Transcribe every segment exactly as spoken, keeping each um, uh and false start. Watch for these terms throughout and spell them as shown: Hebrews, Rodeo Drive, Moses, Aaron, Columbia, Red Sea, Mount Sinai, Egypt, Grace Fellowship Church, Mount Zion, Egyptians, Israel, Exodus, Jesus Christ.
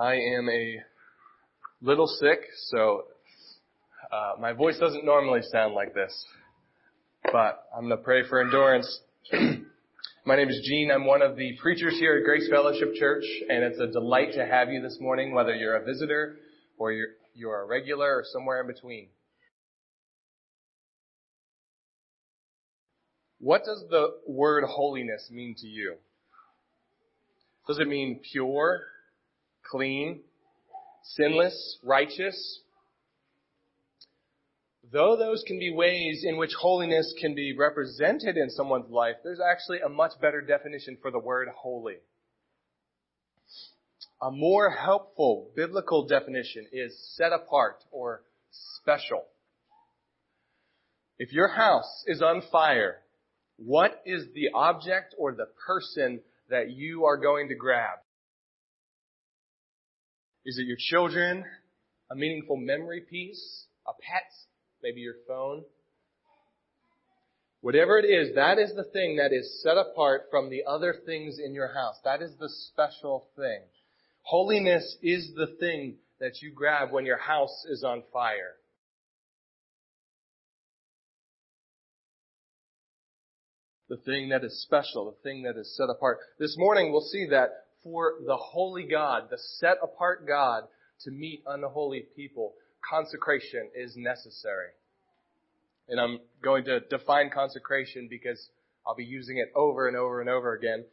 I am a little sick, so uh, my voice doesn't normally sound like this, but I'm going to pray for endurance. My name is Gene. I'm one of the preachers here at Grace Fellowship Church, and it's a delight to have you this morning, whether you're a visitor or you're, you're a regular or somewhere in between. What does the word holiness mean to you? Does it mean pure, clean, sinless, righteous? Though those can be ways in which holiness can be represented in someone's life, there's actually a much better definition for the word holy. A more helpful biblical definition is set apart or special. If your house is on fire, what is the object or the person that you are going to grab? Is it your children, a meaningful memory piece, a pet, maybe your phone? Whatever it is, that is the thing that is set apart from the other things in your house. That is the special thing. Holiness is the thing that you grab when your house is on fire. The thing that is special, the thing that is set apart. This morning we'll see that for the holy God, the set-apart God, to meet unholy people, consecration is necessary. And I'm going to define consecration because I'll be using it over and over and over again.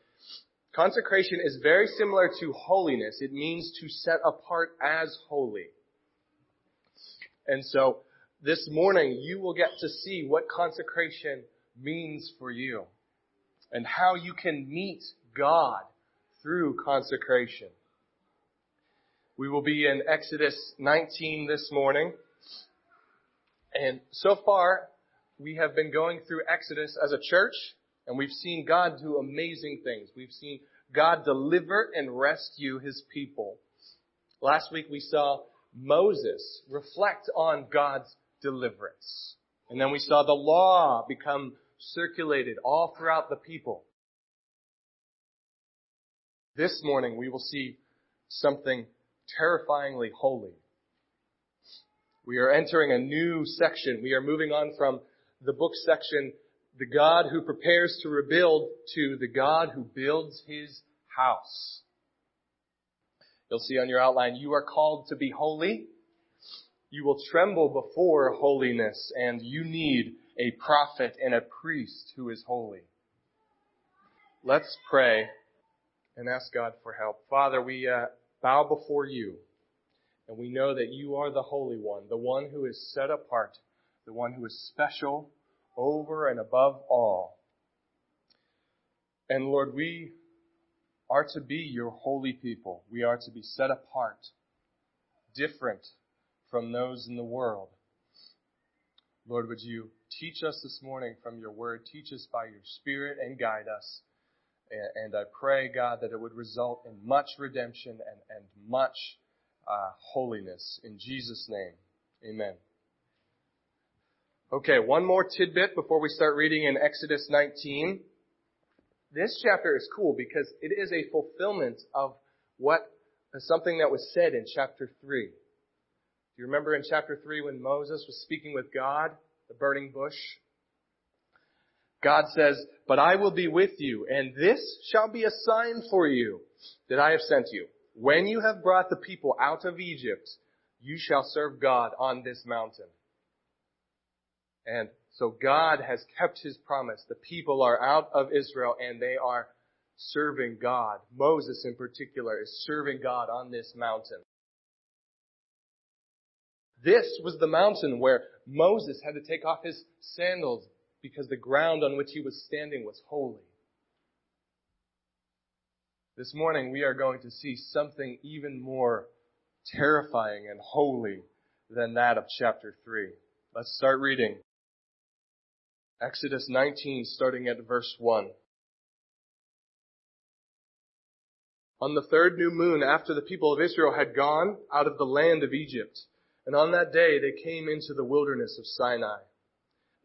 Consecration is very similar to holiness. It means to set apart as holy. And so this morning you will get to see what consecration means for you and how you can meet God through consecration. We will be in Exodus nineteen this morning. And so far, we have been going through Exodus as a church, and we've seen God do amazing things. We've seen God deliver and rescue his people. Last week, we saw Moses reflect on God's deliverance. And then we saw the law become circulated all throughout the people. This morning we will see something terrifyingly holy. We are entering a new section. We are moving on from the book section, the God who prepares to rebuild, to the God who builds his house. You'll see on your outline, you are called to be holy. You will tremble before holiness, and you need a prophet and a priest who is holy. Let's pray and ask God for help. Father, we uh, bow before you, and we know that you are the Holy One, the one who is set apart, the one who is special over and above all. And Lord, we are to be your holy people. We are to be set apart, different from those in the world. Lord, would you teach us this morning from your word, teach us by your Spirit and guide us. And I pray, God, that it would result in much redemption and, and much uh, holiness. In Jesus' name, amen. Okay, one more tidbit before we start reading in Exodus nineteen. This chapter is cool because it is a fulfillment of what something that was said in chapter three. You remember in chapter three when Moses was speaking with God, the burning bush? God says, "But I will be with you, and this shall be a sign for you that I have sent you. When you have brought the people out of Egypt, you shall serve God on this mountain." And so God has kept his promise. The people are out of Israel, and they are serving God. Moses in particular is serving God on this mountain. This was the mountain where Moses had to take off his sandals because the ground on which he was standing was holy. This morning we are going to see something even more terrifying and holy than that of chapter three. Let's start reading. Exodus nineteen, starting at verse one. "On the third new moon after the people of Israel had gone out of the land of Egypt, and on that day they came into the wilderness of Sinai.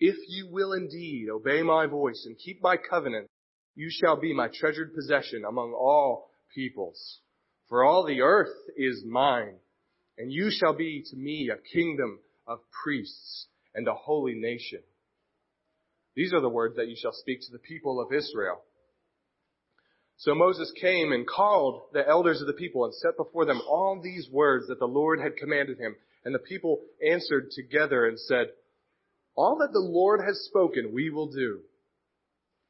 if you will indeed obey my voice and keep my covenant, you shall be my treasured possession among all peoples. For all the earth is mine, and you shall be to me a kingdom of priests and a holy nation." These are the words that you shall speak to the people of Israel. So Moses came and called the elders of the people and set before them all these words that the Lord had commanded him. And the people answered together and said, "All that the Lord has spoken, we will do."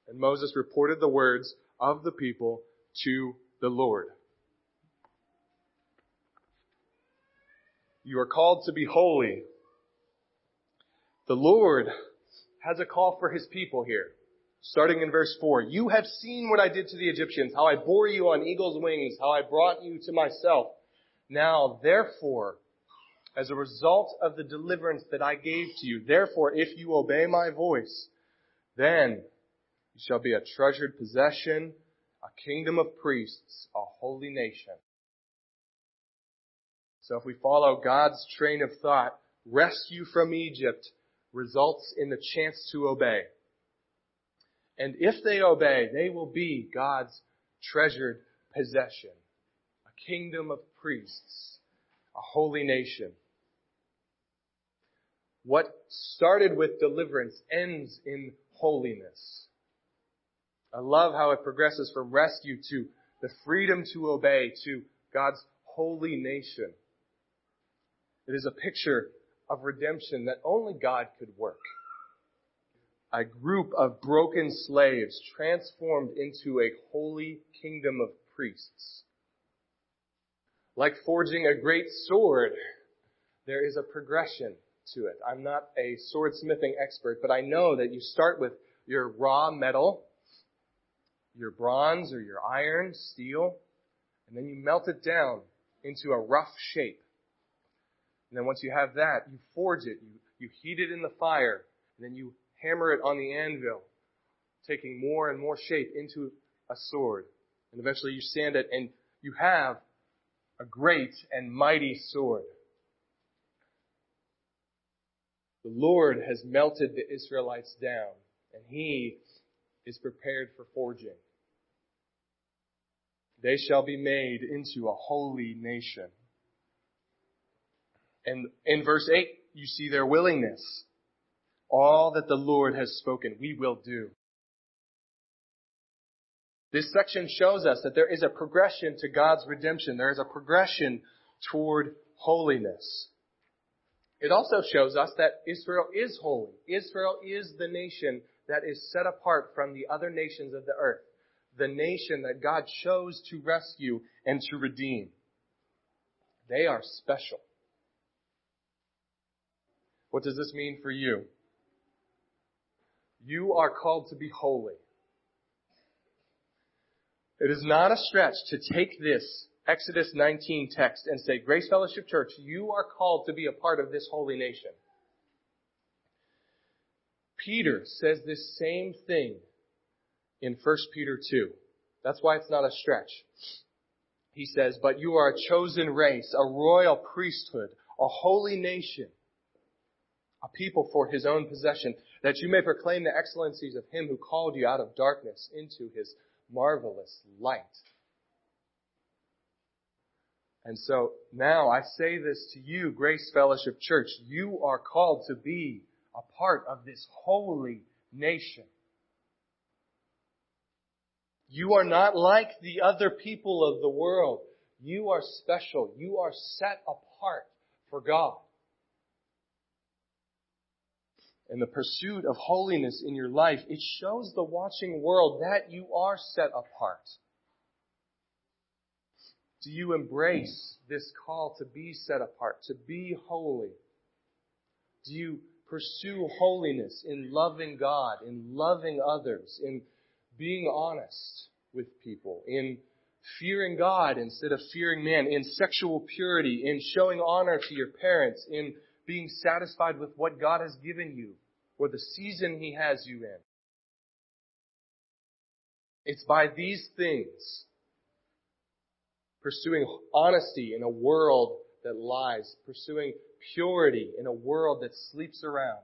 And Moses reported the words of the people to the Lord. You are called to be holy. The Lord has a call for his people here. Starting in verse four, "You have seen what I did to the Egyptians, how I bore you on eagle's wings, how I brought you to myself. Now, therefore, as a result of the deliverance that I gave to you, therefore, if you obey my voice, then you shall be a treasured possession, a kingdom of priests, a holy nation." So if we follow God's train of thought, rescue from Egypt results in the chance to obey. And if they obey, they will be God's treasured possession, a kingdom of priests, a holy nation. What started with deliverance ends in holiness. I love how it progresses from rescue to the freedom to obey to God's holy nation. It is a picture of redemption that only God could work. A group of broken slaves transformed into a holy kingdom of priests. Like forging a great sword, there is a progression to it. I'm not a swordsmithing expert, but I know that you start with your raw metal, your bronze or your iron, steel, and then you melt it down into a rough shape. And then once you have that, you forge it, you, you heat it in the fire, and then you hammer it on the anvil, taking more and more shape into a sword. And eventually you sand it and you have a great and mighty sword. The Lord has melted the Israelites down, and he is prepared for forging. They shall be made into a holy nation. And in verse eight, you see their willingness. "All that the Lord has spoken, we will do." This section shows us that there is a progression to God's redemption. There is a progression toward holiness. It also shows us that Israel is holy. Israel is the nation that is set apart from the other nations of the earth, the nation that God chose to rescue and to redeem. They are special. What does this mean for you? You are called to be holy. It is not a stretch to take this Exodus nineteen text and say, Grace Fellowship Church, you are called to be a part of this holy nation. Peter says this same thing in First Peter two. That's why it's not a stretch. He says, "But you are a chosen race, a royal priesthood, a holy nation, a people for his own possession, that you may proclaim the excellencies of him who called you out of darkness into his marvelous light." And so now I say this to you, Grace Fellowship Church, you are called to be a part of this holy nation. You are not like the other people of the world. You are special. You are set apart for God. And the pursuit of holiness in your life, it shows the watching world that you are set apart. Do you embrace this call to be set apart, to be holy? Do you pursue holiness in loving God, in loving others, in being honest with people, in fearing God instead of fearing man, in sexual purity, in showing honor to your parents, in being satisfied with what God has given you or the season He has you in. It's by these things, pursuing honesty in a world that lies, pursuing purity in a world that sleeps around,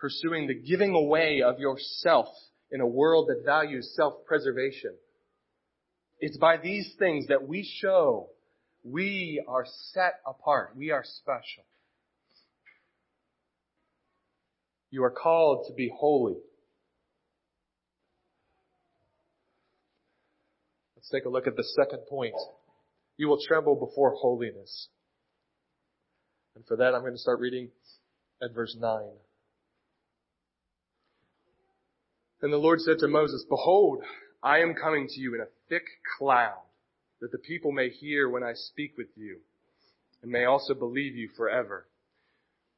pursuing the giving away of yourself in a world that values self-preservation. It's by these things that we show we are set apart. We are special. You are called to be holy. Let's take a look at the second point. You will tremble before holiness. And for that, I'm going to start reading at verse nine. And the Lord said to Moses, "Behold, I am coming to you in a thick cloud, that the people may hear when I speak with you, and may also believe you forever."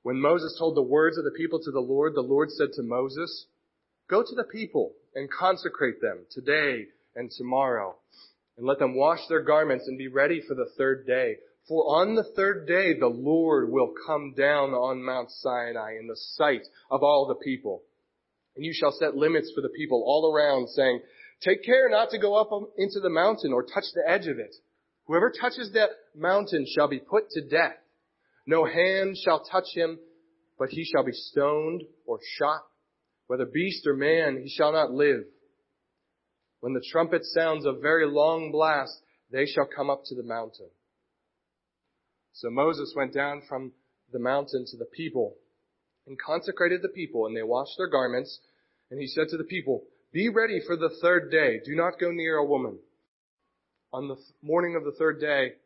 When Moses told the words of the people to the Lord, the Lord said to Moses, "Go to the people and consecrate them today and tomorrow, and let them wash their garments and be ready for the third day. For on the third day the Lord will come down on Mount Sinai in the sight of all the people. And you shall set limits for the people all around, saying, 'Take care not to go up into the mountain or touch the edge of it. Whoever touches that mountain shall be put to death. No hand shall touch him, but he shall be stoned or shot. Whether beast or man, he shall not live. When the trumpet sounds a very long blast, they shall come up to the mountain.'" So Moses went down from the mountain to the people and consecrated the people, and they washed their garments. And he said to the people, "Be ready for the third day. Do not go near a woman." On the th- morning of the third day,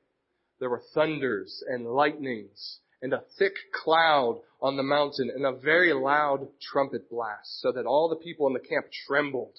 there were thunders and lightnings and a thick cloud on the mountain and a very loud trumpet blast, so that all the people in the camp trembled.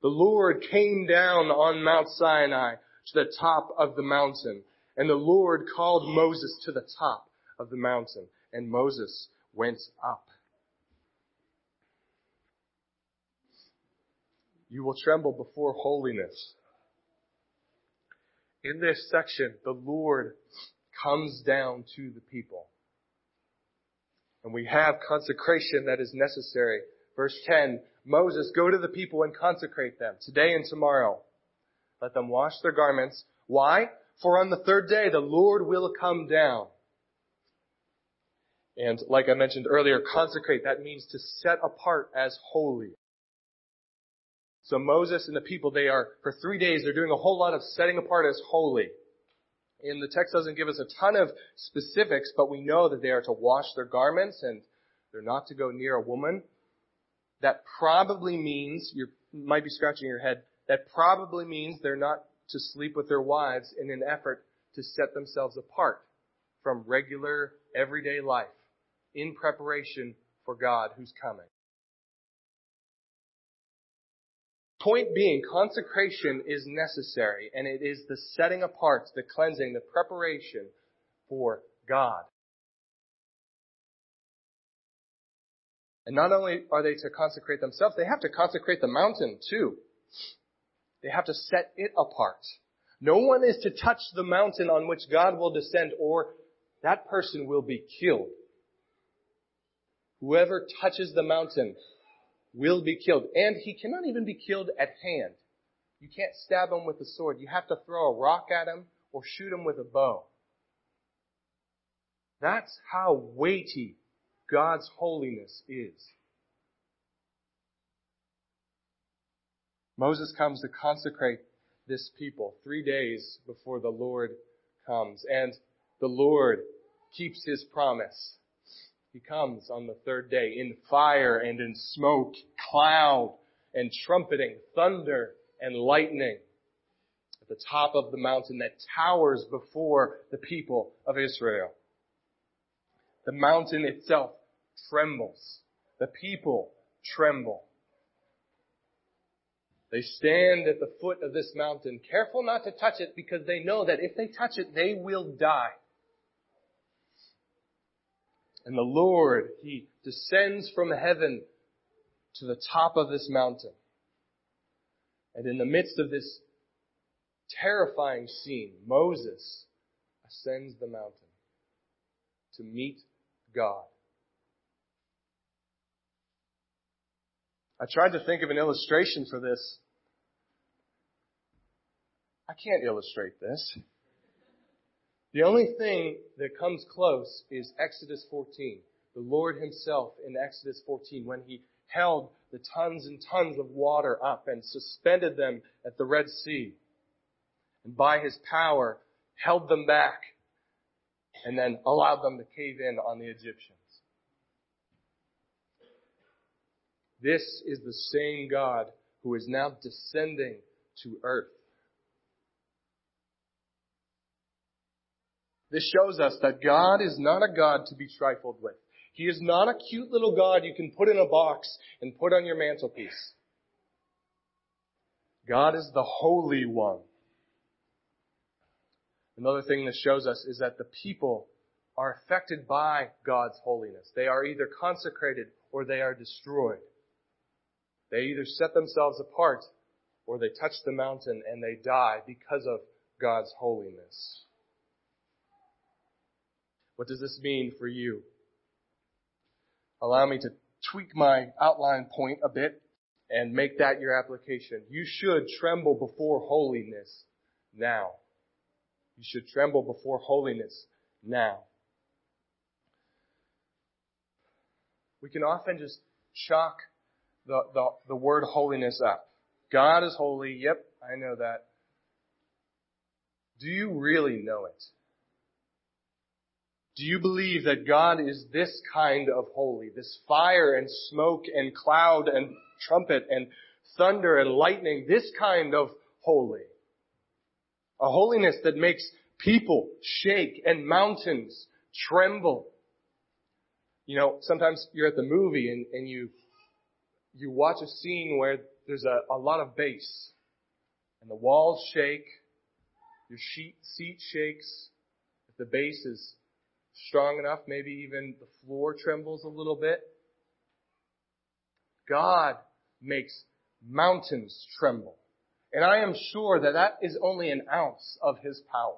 The Lord came down on Mount Sinai to the top of the mountain, and the Lord called Moses to the top of the mountain, and Moses went up. You will tremble before holiness. In this section, the Lord comes down to the people, and we have consecration that is necessary. Verse ten, Moses, "Go to the people and consecrate them today and tomorrow. Let them wash their garments." Why? "For on the third day, the Lord will come down." And like I mentioned earlier, consecrate, that means to set apart as holy. So Moses and the people, they are, for three days, they're doing a whole lot of setting apart as holy. And the text doesn't give us a ton of specifics, but we know that they are to wash their garments and they're not to go near a woman. That probably means, you might be scratching your head, that probably means they're not to sleep with their wives in an effort to set themselves apart from regular, everyday life in preparation for God who's coming. Point being, consecration is necessary, and it is the setting apart, the cleansing, the preparation for God. And not only are they to consecrate themselves, they have to consecrate the mountain too. They have to set it apart. No one is to touch the mountain on which God will descend, or that person will be killed. Whoever touches the mountain will be killed. And he cannot even be killed at hand. You can't stab him with a sword. You have to throw a rock at him or shoot him with a bow. That's how weighty God's holiness is. Moses comes to consecrate this people three days before the Lord comes. And the Lord keeps his promise. He comes on the third day in fire and in smoke, cloud and trumpeting, thunder and lightning. the top of the mountain that towers before the people of Israel. The mountain itself trembles. The people tremble. They stand at the foot of this mountain, careful not to touch it, because they know that if they touch it, they will die. And the Lord, He descends from heaven to the top of this mountain. And in the midst of this terrifying scene, Moses ascends the mountain to meet God. I tried to think of an illustration for this. I can't illustrate this. The only thing that comes close is Exodus fourteen. The Lord Himself in Exodus fourteen, when He held the tons and tons of water up and suspended them at the Red Sea, and by His power held them back and then allowed them to cave in on the Egyptians. This is the same God who is now descending to earth. This shows us that God is not a God to be trifled with. He is not a cute little God you can put in a box and put on your mantelpiece. God is the Holy One. Another thing this shows us is that the people are affected by God's holiness. They are either consecrated or they are destroyed. They either set themselves apart or they touch the mountain and they die because of God's holiness. What does this mean for you? Allow me to tweak my outline point a bit and make that your application. You should tremble before holiness now. You should tremble before holiness now. We can often just chalk the, the, the word holiness up. God is holy. Yep, I know that. Do you really know it? Do you believe that God is this kind of holy, this fire and smoke and cloud and trumpet and thunder and lightning, this kind of holy? A holiness that makes people shake and mountains tremble. You know, sometimes you're at the movie and, and you you watch a scene where there's a, a lot of bass and the walls shake, your sheet, seat shakes, if the bass is strong enough, maybe even the floor trembles a little bit. God makes mountains tremble. And I am sure that that is only an ounce of His power.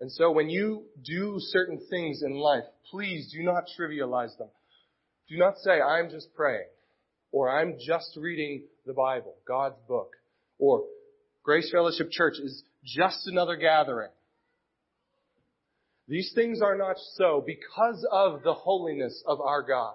And so when you do certain things in life, please do not trivialize them. Do not say, I'm just praying, or I'm just reading the Bible, God's book, or Grace Fellowship Church is just another gathering. These things are not so because of the holiness of our God.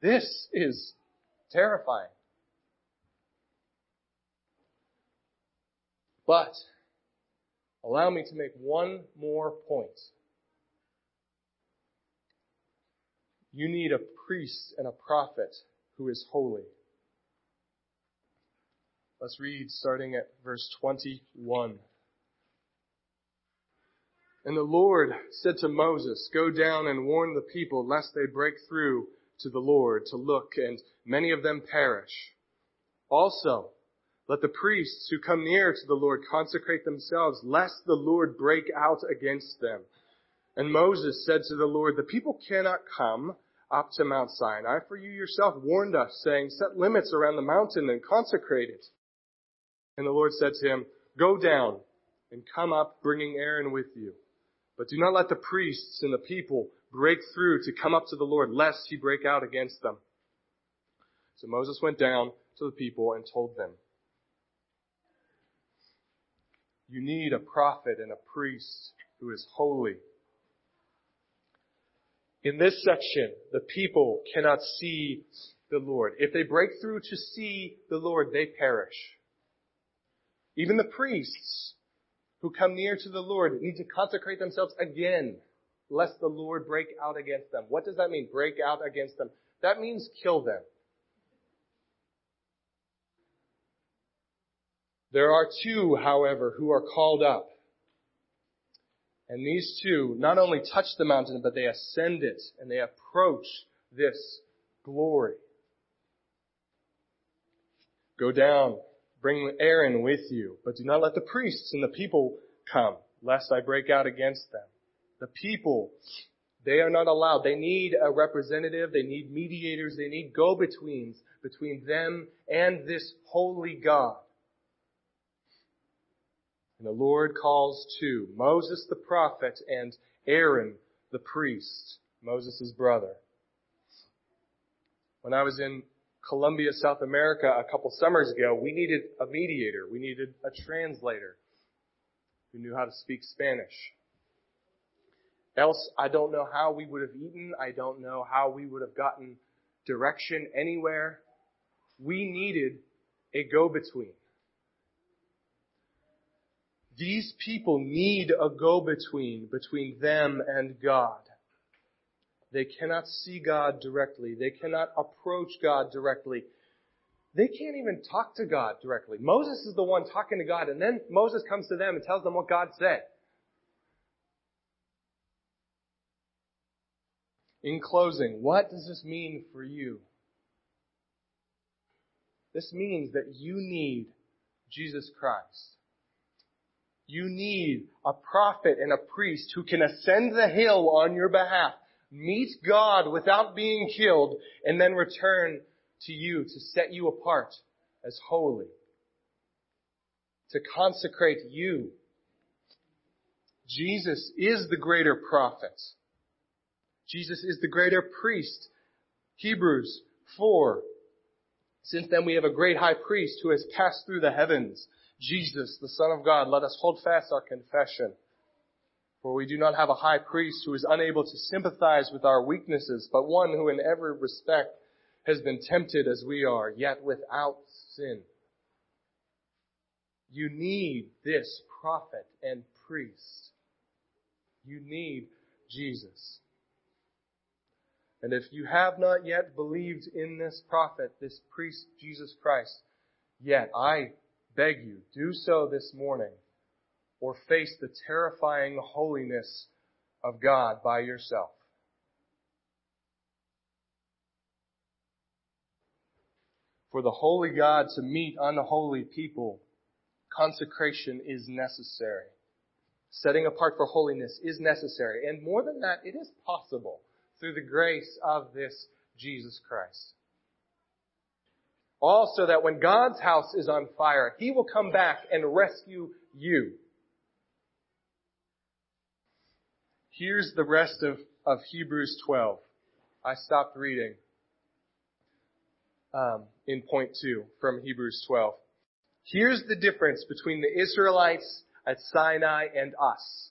This is terrifying. But allow me to make one more point. You need a priest and a prophet who is holy. Let's read starting at verse twenty-one. And the Lord said to Moses, go down and warn the people lest they break through to the Lord to look, and many of them perish. Also, let the priests who come near to the Lord consecrate themselves lest the Lord break out against them. And Moses said to the Lord, the people cannot come up to Mount Sinai, for you yourself warned us, saying, set limits around the mountain and consecrate it. And the Lord said to him, go down and come up, bringing Aaron with you. But do not let the priests and the people break through to come up to the Lord, lest he break out against them. So Moses went down to the people and told them, you need a prophet and a priest who is holy. In this section, the people cannot see the Lord. If they break through to see the Lord, they perish. Even the priests who come near to the Lord need to consecrate themselves again, lest the Lord break out against them. What does that mean, break out against them? That means kill them. There are two, however, who are called up. And these two not only touch the mountain, but they ascend it and they approach this glory. Go down, bring Aaron with you, but do not let the priests and the people come, lest I break out against them. The people, they are not allowed. They need a representative. They need mediators. They need go-betweens between them and this holy God. And the Lord calls two, Moses the prophet and Aaron the priest, Moses' brother. When I was in Columbia, South America a couple summers ago, we needed a mediator. We needed a translator who knew how to speak Spanish. Else, I don't know how we would have eaten. I don't know how we would have gotten direction anywhere. We needed a go-between. These people need a go-between between them and God. They cannot see God directly. They cannot approach God directly. They can't even talk to God directly. Moses is the one talking to God, and then Moses comes to them and tells them what God said. In closing, what does this mean for you? This means that you need Jesus Christ. You need a prophet and a priest who can ascend the hill on your behalf, meet God without being killed, and then return to you to set you apart as holy, to consecrate you. Jesus is the greater prophet. Jesus is the greater priest. Hebrews four. Since then we have a great high priest who has passed through the heavens, Jesus, the Son of God. Let us hold fast our confession. For we do not have a high priest who is unable to sympathize with our weaknesses, but one who in every respect has been tempted as we are, yet without sin. You need this prophet and priest. You need Jesus. And if you have not yet believed in this prophet, this priest, Jesus Christ, yet I beg you, do so this morning, or face the terrifying holiness of God by yourself. For the holy God to meet unholy people, consecration is necessary. Setting apart for holiness is necessary. And more than that, it is possible through the grace of this Jesus Christ. Also, that when God's house is on fire, he will come back and rescue you. Here's the rest of, of Hebrews twelve. I stopped reading um, in point two from Hebrews twelve. Here's the difference between the Israelites at Sinai and us.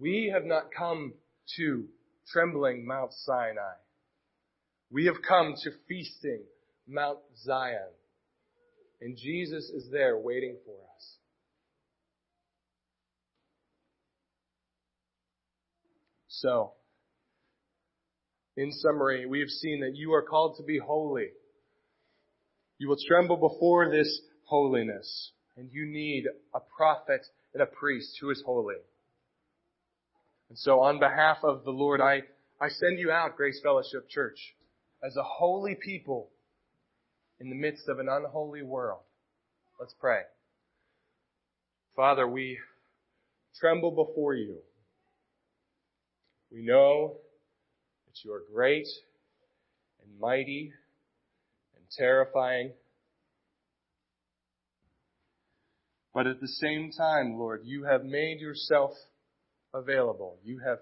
We have not come to trembling Mount Sinai. We have come to feasting Mount Zion. And Jesus is there waiting for us. So, in summary, we have seen that you are called to be holy. You will tremble before this holiness. And you need a prophet and a priest who is holy. And so on behalf of the Lord, I, I send you out, Grace Fellowship Church, as a holy people in the midst of an unholy world. Let's pray. Father, we tremble before you. We know that you are great and mighty and terrifying. But at the same time, Lord, you have made yourself available. You have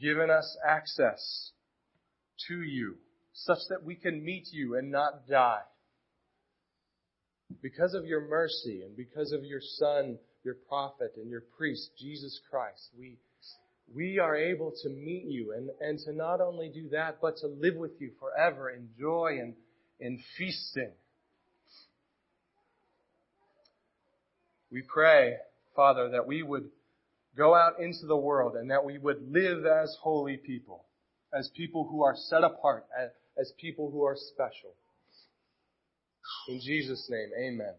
given us access to you such that we can meet you and not die. Because of your mercy and because of your Son, your prophet, and your priest, Jesus Christ, we we are able to meet you and, and to not only do that, but to live with you forever in joy and in feasting. We pray, Father, that we would go out into the world and that we would live as holy people, as people who are set apart, as, as people who are special. In Jesus' name, amen.